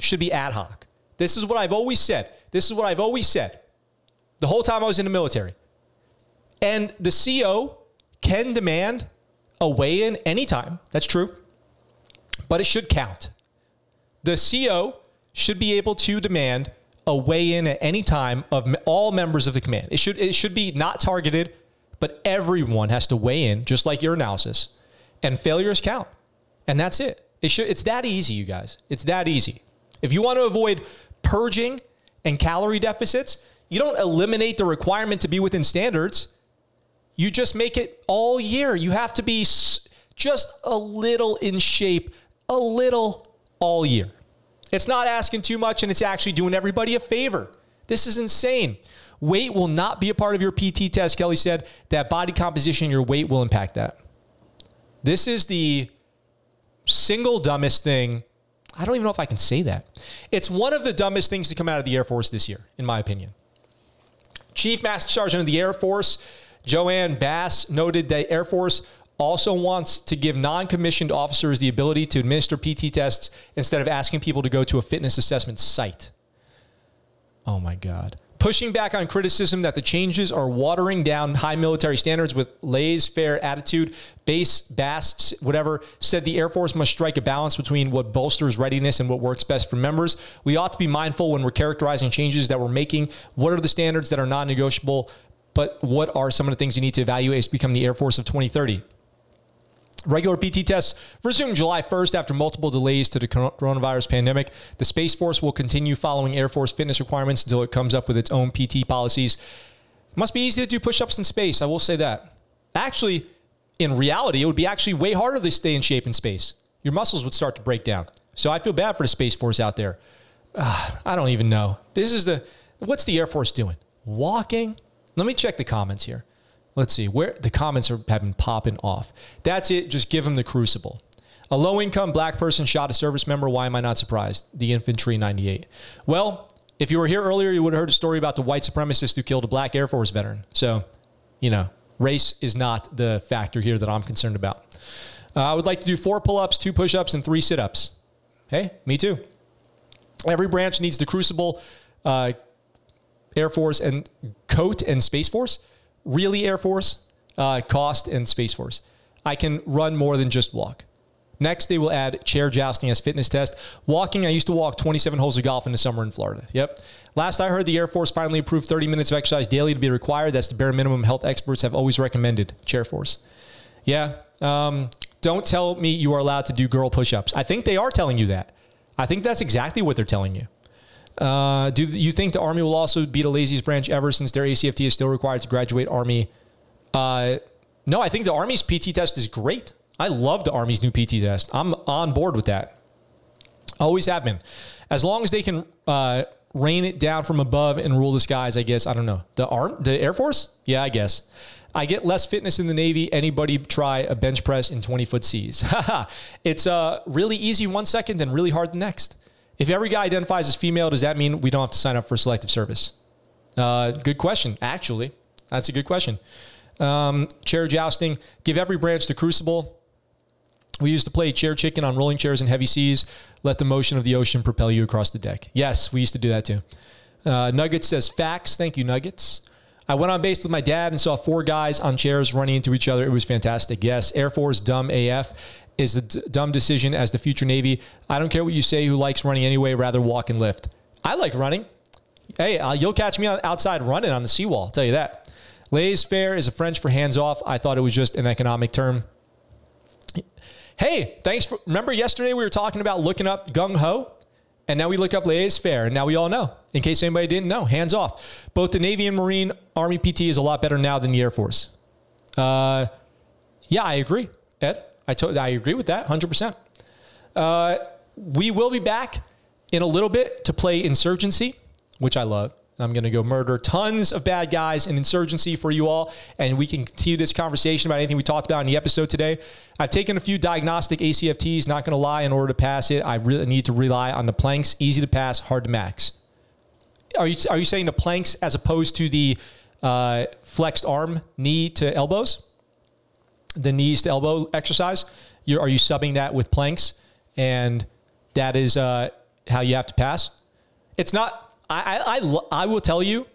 should be ad hoc. This is what I've always said. This is what I've always said the whole time I was in the military. And the C O can demand a weigh-in anytime. That's true. But it should count. The C O should be able to demand a weigh-in at any time of all members of the command. It should, it should be not targeted, but everyone has to weigh in, just like your analysis. And failures count. And that's it. It should, it's that easy, you guys. It's that easy. If you want to avoid purging and calorie deficits, you don't eliminate the requirement to be within standards. You just make it all year. You have to be just a little in shape, a little all year. It's not asking too much, and it's actually doing everybody a favor. This is insane. Weight will not be a part of your P T test, Kelly said. That body composition, your weight will impact that. This is the single dumbest thing. I don't even know if I can say that. It's one of the dumbest things to come out of the Air Force this year, in my opinion. Chief Master Sergeant of the Air Force, Joanne Bass, noted that Air Force also wants to give non-commissioned officers the ability to administer P T tests instead of asking people to go to a fitness assessment site. Oh, my God. Pushing back on criticism that the changes are watering down high military standards with laissez-faire attitude, base, bass, whatever, said the Air Force must strike a balance between what bolsters readiness and what works best for members. We ought to be mindful when we're characterizing changes that we're making. What are the standards that are non-negotiable, but what are some of the things you need to evaluate to become the Air Force of twenty thirty? Regular P T tests resume July first after multiple delays to the coronavirus pandemic. The Space Force will continue following Air Force fitness requirements until it comes up with its own P T policies. It must be easy to do push-ups in space. I will say that. Actually, in reality, it would be actually way harder to stay in shape in space. Your muscles would start to break down. So I feel bad for the Space Force out there. Uh, I don't even know. This is the, what's the Air Force doing? Walking? Let me check the comments here. Let's see where the comments are, have been popping off. That's it. Just give him the crucible. A low-income black person shot a service member. Why am I not surprised? The infantry ninety-eight. Well, if you were here earlier, you would have heard a story about the white supremacist who killed a black Air Force veteran. So, you know, race is not the factor here that I'm concerned about. Uh, I would like to do four pull-ups, two push-ups, and three sit-ups. Hey, me too. Every branch needs the crucible, uh, Air Force and coat and Space Force. Really, Air Force, uh, cost, and Space Force. I can run more than just walk. Next, they will add chair jousting as fitness test. Walking, I used to walk twenty-seven holes of golf in the summer in Florida. Yep. Last I heard, the Air Force finally approved thirty minutes of exercise daily to be required. That's the bare minimum health experts have always recommended. Chair Force. Yeah. Um, don't tell me you are allowed to do girl push-ups. I think they are telling you that. I think that's exactly what they're telling you. Uh, do you think the Army will also be the laziest branch ever since their A C F T is still required to graduate Army? Uh, no, I think the Army's P T test is great. I love the Army's new P T test. I'm on board with that. Always have been. As long as they can uh, rain it down from above and rule the skies, I guess. I don't know. The Arm, the Air Force? Yeah, I guess. I get less fitness in the Navy. Anybody try a bench press in twenty-foot seas? It's uh, really easy one second and really hard the next. If every guy identifies as female, does that mean we don't have to sign up for selective service? Uh, good question, actually. That's a good question. Um, chair jousting. Give every branch the crucible. We used to play chair chicken on rolling chairs in heavy seas. Let the motion of the ocean propel you across the deck. Yes, we used to do that too. Uh, Nuggets says facts. Thank you, Nuggets. I went on base with my dad and saw four guys on chairs running into each other. It was fantastic. Yes, Air Force, dumb A F. Is the d- dumb decision as the future Navy. I don't care what you say. Who likes running anyway? Rather walk and lift. I like running. Hey, uh, you'll catch me outside running on the seawall. I'll tell you that. Laissez-faire is a French for hands off. I thought it was just an economic term. Hey, thanks for, remember yesterday we were talking about looking up gung ho, and now we look up laissez-faire, and now we all know. In case anybody didn't know, hands off. Both the Navy and Marine Army P T is a lot better now than the Air Force. Uh, yeah, I agree, Ed. I, to- I agree with that, one hundred percent. Uh, we will be back in a little bit to play Insurgency, which I love. I'm going to go murder tons of bad guys in Insurgency for you all, and we can continue this conversation about anything we talked about in the episode today. I've taken a few diagnostic A C F Ts, not going to lie, in order to pass it. I really need to rely on the planks, easy to pass, hard to max. Are you, are you saying the planks as opposed to the uh, flexed arm, knee to elbows? The knees to elbow exercise, you're, are you subbing that with planks? And that is uh, how you have to pass. It's not, I, I, I, I will tell you,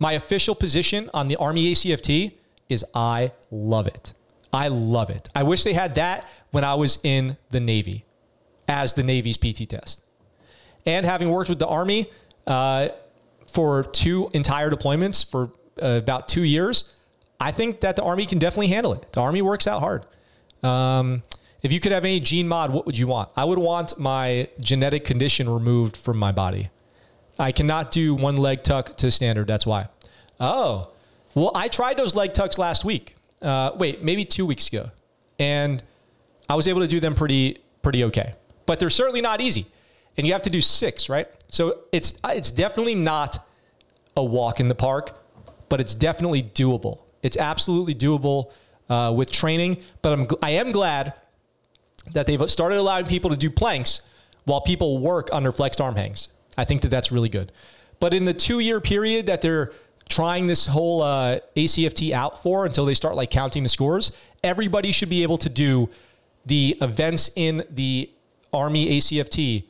my official position on the Army A C F T is I love it. I love it. I wish they had that when I was in the Navy as the Navy's P T test. And having worked with the Army uh, for two entire deployments for uh, about two years, I think that the Army can definitely handle it. The Army works out hard. Um, if you could have any gene mod, what would you want? I would want my genetic condition removed from my body. I cannot do one leg tuck to standard. That's why. Oh, well, I tried those leg tucks last week. Uh, wait, maybe two weeks ago. And I was able to do them pretty, pretty okay. But they're certainly not easy. And you have to do six, right? So it's it's definitely not a walk in the park, but it's definitely doable. It's absolutely doable uh, with training, but I'm, I am glad that they've started allowing people to do planks while people work under flexed arm hangs. I think that that's really good. But in the two-year period that they're trying this whole uh, A C F T out for until they start like counting the scores, everybody should be able to do the events in the Army A C F T.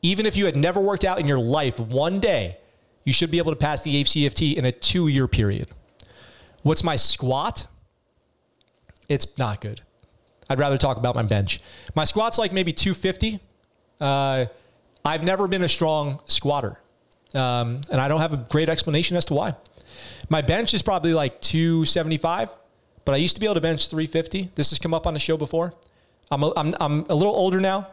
Even if you had never worked out in your life one day, you should be able to pass the A C F T in a two-year period. What's my squat? It's not good. I'd rather talk about my bench. My squat's like maybe two fifty. Uh, I've never been a strong squatter. Um, and I don't have a great explanation as to why. My bench is probably like two seventy-five. but I used to be able to bench three fifty. This has come up on the show before. I'm a, I'm, I'm a little older now.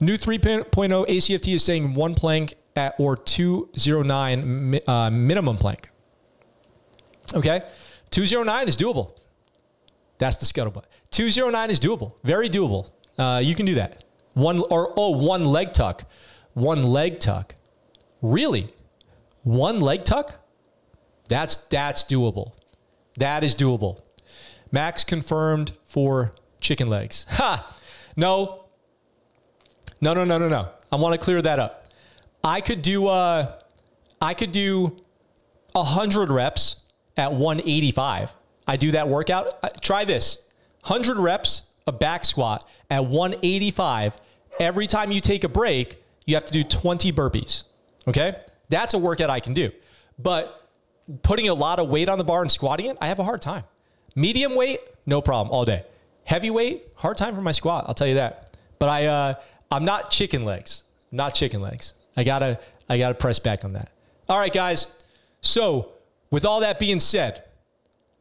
New three point oh A C F T is saying one plank at or two oh nine uh, minimum plank. Okay. two oh nine is doable. That's the scuttlebutt. two oh nine is doable. Very doable. Uh, you can do that. One or, oh, one leg tuck. One leg tuck. Really? One leg tuck? That's, that's doable. That is doable. Max confirmed for chicken legs. Ha! No. No, no, no, no, no. I want to clear that up. I could do, uh, I could do one hundred reps at one eighty-five. I do that workout. Uh, try this. one hundred reps, a back squat at one eighty-five. Every time you take a break, you have to do twenty burpees. Okay? That's a workout I can do. But putting a lot of weight on the bar and squatting it, I have a hard time. Medium weight, no problem, all day. Heavy weight, hard time for my squat, I'll tell you that. But I, uh, I'm not chicken legs. Not chicken legs. I gotta, I gotta press back on that. All right, guys. So, with all that being said,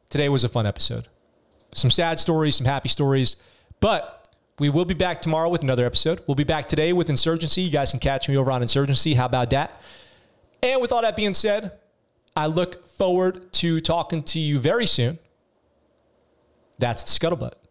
today was a fun episode. Some sad stories, some happy stories, but we will be back tomorrow with another episode. We'll be back today with Insurgency. You guys can catch me over on Insurgency. How about that? And with all that being said, I look forward to talking to you very soon. That's the scuttlebutt.